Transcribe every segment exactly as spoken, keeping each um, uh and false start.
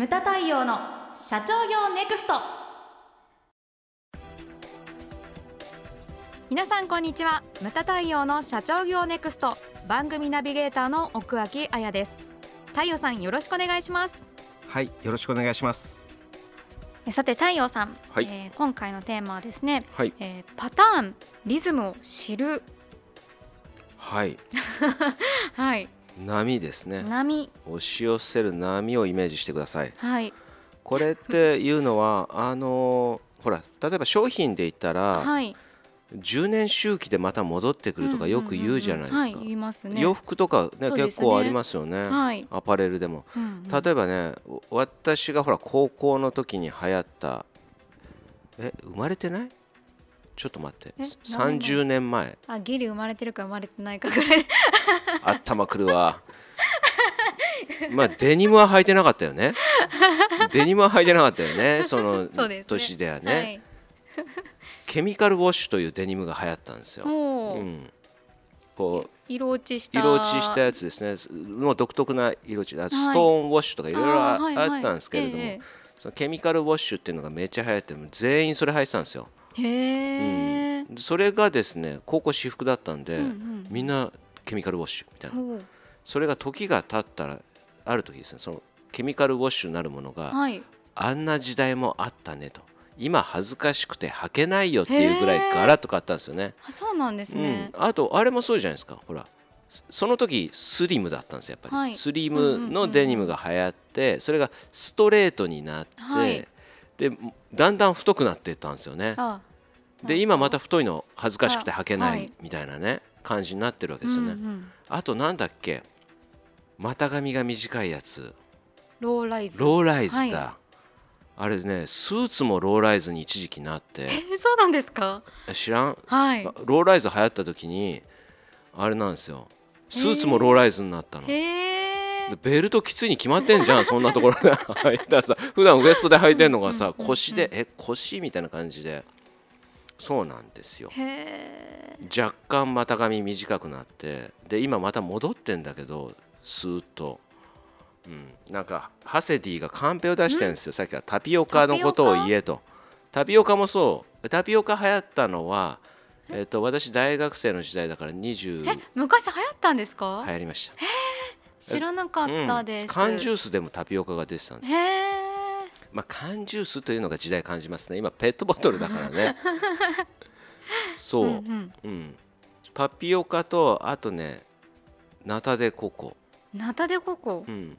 ムタ太陽の社長業ネクスト。皆さんこんにちは。ムタ太陽の社長業ネクスト番組ナビゲーターの奥脇彩です。太陽さん、よろしくお願いします。はい、よろしくお願いします。さて太陽さん、はい、えー、今回のテーマはですね、はい、えー、パターンリズムを知る。はいはい、波ですね。波、押し寄せる波をイメージしてください。はい、これっていうのはあのほら、例えば商品で言ったら、はい、じゅうねん周期でまた戻ってくるとかよく言うじゃないですか。言いますね。洋服とか、ね、結構ありますよね、はい、アパレルでも、うんうん、例えばね、私がほら高校の時に流行った、え生まれてない？ちょっと待って、さんじゅうねんまえ。あ、ギリ生まれてるか生まれてないかぐらい頭くるわまあデニムは履いてなかったよねデニムは履いてなかったよねその年ではね。はい、ケミカルウォッシュというデニムが流行ったんですよ。うん、こう色落ちした色落ちしたやつですね。もう独特な色落ち、はい、ストーンウォッシュとかいろいろあったんですけれども、はいはい、ええ、そのケミカルウォッシュっていうのがめっちゃ流行って、全員それ履いてたんですよ。へ、うん、それがですね、高校私服だったんで、うんうん、みんなケミカルウォッシュみたいな、うん、それが時が経ったら、ある時ですね、そのケミカルウォッシュなるものが、はい、あんな時代もあったねと、今恥ずかしくて履けないよっていうぐらいガラッと変わったんですよね。あ、そうなんですね、うん、あとあれもそうじゃないですか。ほらその時スリムだったんですよ、やっぱり、はい、スリムのデニムが流行って、うんうんうん、それがストレートになって、はい、でだんだん太くなっていったんですよね。ああ、で今また太いの恥ずかしくて履けないみたいなね、はい、感じになってるわけですよね、うんうん、あとなんだっけ、股髪が短いやつ、ローライズローライズだ、はい、あれね、スーツもローライズに一時期なって。えー、そうなんですか？知らん、はい、ローライズ流行った時にあれなんですよ、スーツもローライズになったの。へー、ベルトきついに決まってんじゃんそんなところで履いたらさ、普段ウエストで履いてんのがさ、腰でえ腰みたいな感じで。そうなんですよ。へ、若干股髪短くなって、で今また戻ってんだけどスーッと、うん、なんかハセディがカンペを出してるんですよ。さっきはタピオカのことを言えと。タピオカもそう、タピオカ流行ったのはえっと私大学生の時代だからにじゅう。え、昔流行ったんですか？流行りました。へー、知らなかったです。うん、缶ジュースでもタピオカが出てたんです。へー、まあ、缶ジュースというのが時代感じますね。今ペットボトルだからねそう、うんうんうん、タピオカと、あとね、ナタデココナタデココ、うん、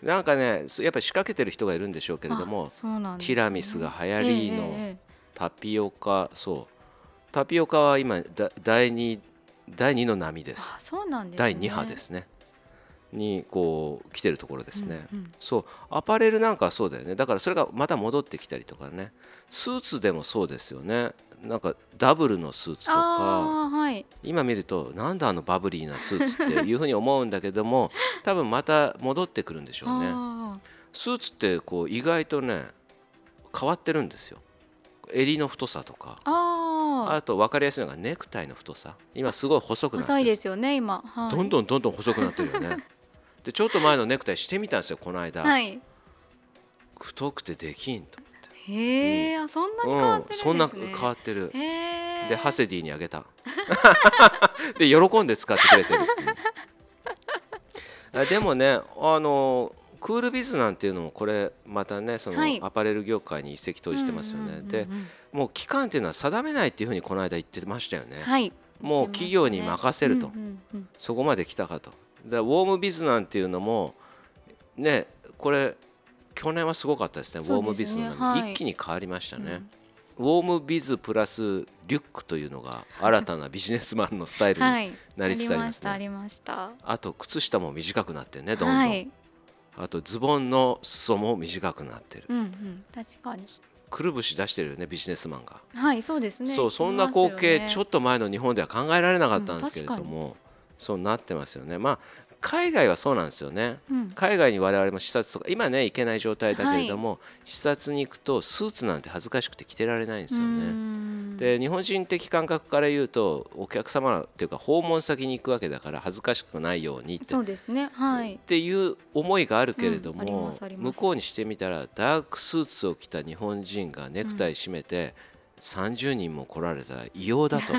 なんかね、やっぱり仕掛けてる人がいるんでしょうけれども、そうなんですね、ティラミスが流行りの、えー、タピオカ。そうタピオカは今だだいにだいにの波です。あ、そうなんですね。だいに波ですねにこう来てるところですね、うんうん、そう、アパレルなんかはそうだよね。だからそれがまた戻ってきたりとかね。スーツでもそうですよね。なんかダブルのスーツとか、あ、はい、今見るとなんだあのバブリーなスーツっていうふうに思うんだけども多分また戻ってくるんでしょうね。スーツってこう意外とね変わってるんですよ。襟の太さとか、ああと分かりやすいのがネクタイの太さ。今すごい細くなってる。細いですよね今、はい、どんどんどんどん細くなってるよねでちょっと前のネクタイしてみたんですよこの間、はい、太くてできんと思って。へー、うん、そんなに変わってるんですね。そんな変わってる。へー、でハセディにあげたで喜んで使ってくれてる、うん、でもね、あのクールビズなんていうのもこれまたね、そのアパレル業界に一石投じてますよね、はい、で、うんうんうんうん、もう期間っていうのは定めないっていうふうにこの間言ってましたよね、はい、もう企業に任せると、ね、うんうんうん、そこまで来たかと。でウォームビズなんていうのも、ね、これ去年はすごかったですね。ウォームビズなんで、はい、一気に変わりましたね、うん、ウォームビズプラスリュックというのが新たなビジネスマンのスタイルになりつつありますね、はい、ありましたありました。あと靴下も短くなってねどんどん、はい、あとズボンの裾も短くなってる、うんうん、確かにくるぶし出してるよねビジネスマンが。はい、そうですね。そう、そんな光景、ね、ちょっと前の日本では考えられなかったんですけれども、うん、そうなってますよね。まあ海外はそうなんですよね、うん、海外に我々も視察とか今ね行けない状態だけれども、はい、視察に行くとスーツなんて恥ずかしくて着てられないんですよね。で日本人的感覚から言うとお客様っていうか訪問先に行くわけだから恥ずかしくないようにって、そうですね、はい、っていう思いがあるけれども、うん、向こうにしてみたらダークスーツを着た日本人がネクタイ締めてさんじゅうにんも来られたら異様だと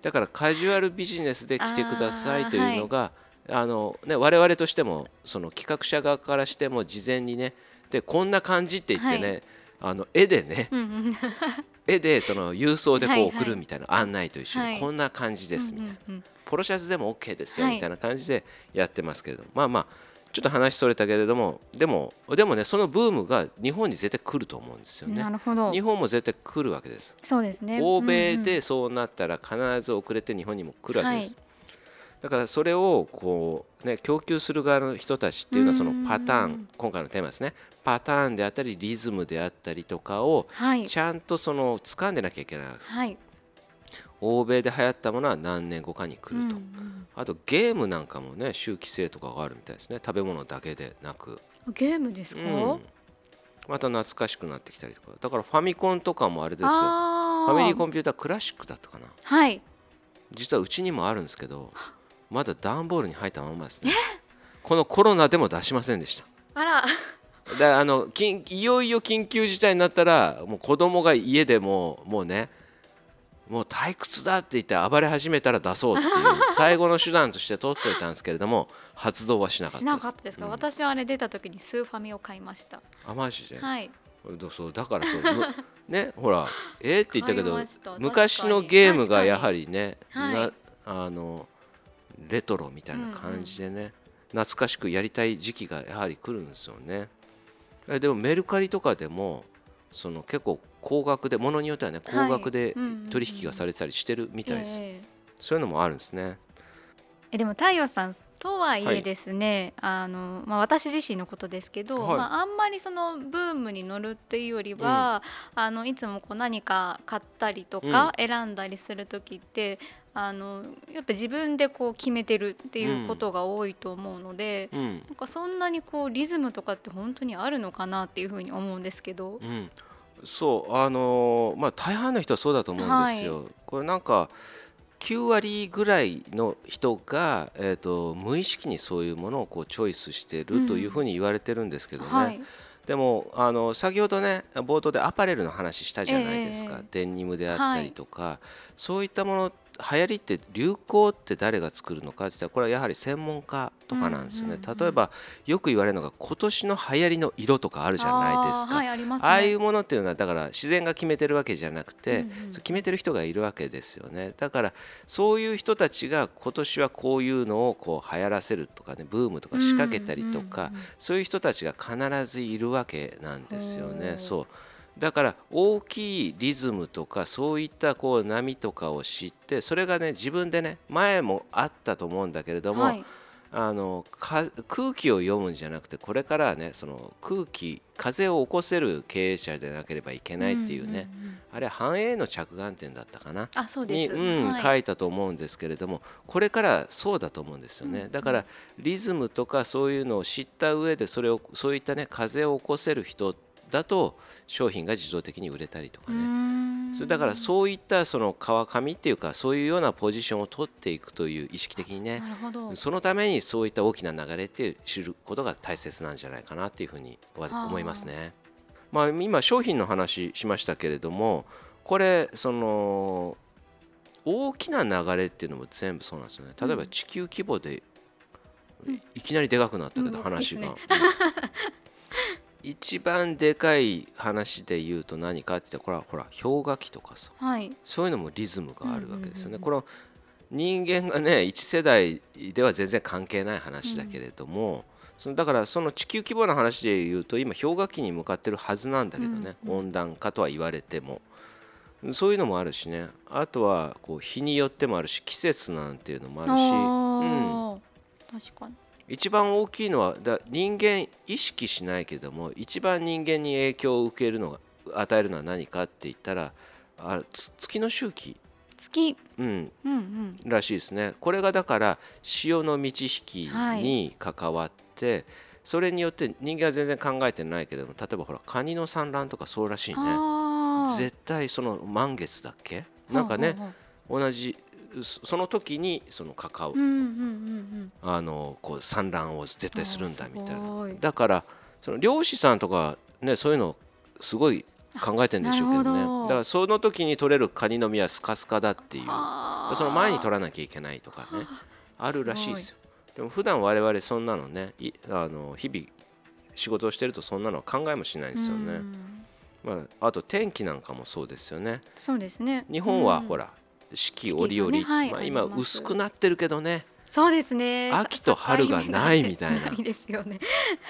だからカジュアルビジネスで来てくださいというのがあのね、我々としてもその企画者側からしても事前にね、でこんな感じって言ってね、はい、あの絵でね、うんうん、絵でその郵送でこう送るみたいな、はいはい、案内と一緒に、はい、こんな感じですみたいな、うんうんうん、ポロシャツでも OK ですよみたいな感じでやってますけれども、はい、まあまあちょっと話それたけれどもでもでもねそのブームが日本に絶対来ると思うんですよね。なるほど、日本も絶対来るわけです。そうですね、欧米でそうなったら必ず遅れて日本にも来るわけです、はい、だからそれをこう、ね、供給する側の人たちっていうのはそのパターン、今回のテーマですね、パターンであったりリズムであったりとかをちゃんとその掴んでなきゃいけない、はい、欧米で流行ったものは何年後かに来ると、うんうん、あとゲームなんかもね周期性とかがあるみたいですね。食べ物だけでなくゲームですか、うん、また懐かしくなってきたりとか、だからファミコンとかもあれですよ、ファミリーコンピュータークラシックだったかな、はい、実はうちにもあるんですけどまだ段ボールに入ったままですね。このコロナでも出しませんでした。あら。だからあのいよいよ緊急事態になったらもう子供が家でももうねもう退屈だって言って暴れ始めたら出そうっていう最後の手段として取っておいたんですけれども発動はしなかったです。しなかったですか、うん、私はあれ出た時にスーファミを買いました。あ、マジで。はい。そうだからそうねほらえー、って言ったけど昔のゲームがやはりね、はい、あのレトロみたいな感じでね、うんうん、懐かしくやりたい時期がやはり来るんですよね。でもメルカリとかでもその結構高額でものによってはね高額で取引がされたりしてるみたいです、はい、うんうんうん、そういうのもあるんですね。えでも太陽さんとはいえですね、はい、あのまあ、私自身のことですけど、はい、まあ、あんまりそのブームに乗るっていうよりは、うん、あのいつもこう何か買ったりとか選んだりするときって、うん、あのやっぱ自分でこう決めてるっていうことが多いと思うので、うん、なんかそんなにこうリズムとかって本当にあるのかなっていうふうに思うんですけど、うん、そうあのまあ大半の人はそうだと思うんですよ、はい、これなんかきゅうわりぐらいの人が、えーと、無意識にそういうものをこうチョイスしてるというふうに言われてるんですけどね、うん、はい、でもあの先ほどね冒頭でアパレルの話したじゃないですか、えー、デニムであったりとか、はい、そういったもの流行りって流行って誰が作るのかって言ったらこれはやはり専門家とかなんですよね、うんうんうん、例えばよく言われるのが今年の流行りの色とかあるじゃないですか、 あ,、はい あ, りますね、ああいうものっていうのはだから自然が決めてるわけじゃなくて、うんうん、決めてる人がいるわけですよね。だからそういう人たちが今年はこういうのをこう流行らせるとかねブームとか仕掛けたりとか、うんうんうんうん、そういう人たちが必ずいるわけなんですよね。そうだから大きいリズムとかそういったこう波とかを知ってそれがね自分でね前もあったと思うんだけれども、はい、あのか空気を読むんじゃなくてこれからはねその空気風を起こせる経営者でなければいけないっていうね、うんうんうん、あれは繁栄の着眼点だったかな、あ、そうです、に、うん、はい、書いたと思うんですけれどもこれからそうだと思うんですよね、うんうん、だからリズムとかそういうのを知った上でそれをそういったね風を起こせる人だと商品が自動的に売れたりとかね、それだからそういったその川上っていうかそういうようなポジションを取っていくという意識的にね、そのためにそういった大きな流れって知ることが大切なんじゃないかなっていうふうに思いますね。まあ、今商品の話しましたけれどもこれその大きな流れっていうのも全部そうなんですよね。例えば地球規模でいきなりでかくなったけど話が、うんうん、一番でかい話で言うと何かって言ったらこれはほら氷河期とかさ、はい、そういうのもリズムがあるわけですよね、うんうんうん、この人間がね一世代では全然関係ない話だけれども、うん、そのだからその地球規模の話で言うと今氷河期に向かってるはずなんだけどね、うんうん、温暖化とは言われてもそういうのもあるしね、あとはこう日によってもあるし季節なんていうのもあるし、うん、確かに一番大きいのはだ人間意識しないけども一番人間に影響を受けるのが与えるのは何かって言ったらあ月の周期月、うんうんうん、らしいですね。これがだから潮の満ち引きに関わって、はい、それによって人間は全然考えてないけども、例えばほらカニの産卵とかそうらしいね。絶対その満月だっけなんかね、ほうほうほう、同じその時にそのカカオ、うんうんうんうん、あのこう産卵を絶対するんだみたいな。だからその漁師さんとか、ね、そういうのすごい考えてるんでしょうけどね。どだからその時に取れるカニの身はスカスカだっていう、その前に取らなきゃいけないとかね、あるらしいですよ。でも普段我々そんなのね、あの日々仕事をしてるとそんなのは考えもしないですよね。まあ、あと天気なんかもそうですよね。そうですね。日本はほら四季折々、ね、はい、まあ、今薄くなってるけどね。そうですね。秋と春がないみたいな。ないですよね。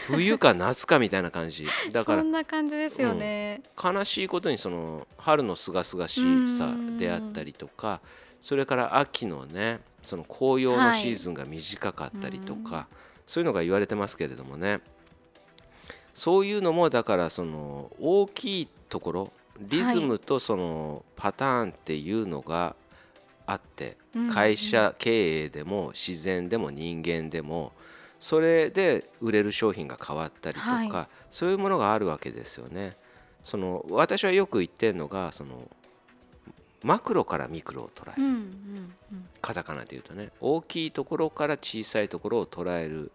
冬か夏かみたいな感じ。だからそんな感じですよね。うん、悲しいことにその春のすがすがしさであったりとか、それから秋のね、その紅葉のシーズンが短かったりとか、はい、そういうのが言われてますけれどもね。そういうのもだからその大きいところ、リズムとそのパターンっていうのがあって、はい、会社経営でも自然でも人間でもそれで売れる商品が変わったりとか、はい、そういうものがあるわけですよね。その私はよく言ってるのがそのマクロからミクロを捉える、うんうんうん、カタカナで言うとね、大きいところから小さいところを捉える、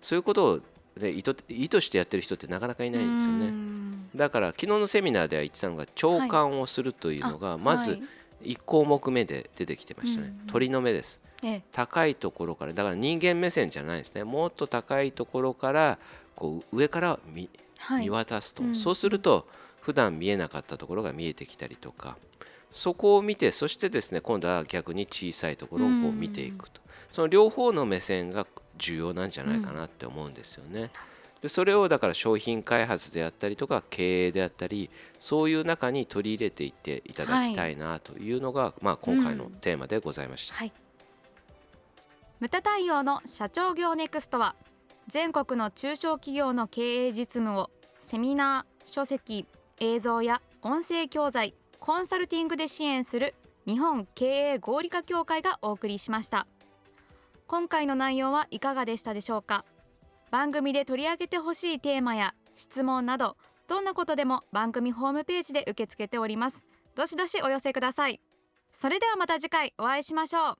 そういうことをで 意図、意図してやってる人ってなかなかいないんですよね。だから昨日のセミナーでは言ってたのが聴感をするというのが、はい、まずいち項目目で出てきてましたね、はい、鳥の目です、ええ、高いところから、だから人間目線じゃないですね、もっと高いところからこう上から 見、はい、見渡すと、うん、そうすると普段見えなかったところが見えてきたりとか、そこを見て、そしてですね、今度は逆に小さいところをこう見ていくと、その両方の目線が重要なんじゃないかなって思うんですよね。でそれをだから商品開発であったりとか経営であったり、そういう中に取り入れていっていただきたいなというのが、はい、まあ、今回のテーマでございました、うん、はい、無駄対応の社長業ネクストは全国の中小企業の経営実務をセミナー、書籍、映像や音声教材、コンサルティングで支援する日本経営合理化協会がお送りしました。今回の内容はいかがでしたでしょうか。番組で取り上げてほしいテーマや質問など、どんなことでも番組ホームページで受け付けております。どしどしお寄せください。それではまた次回お会いしましょう。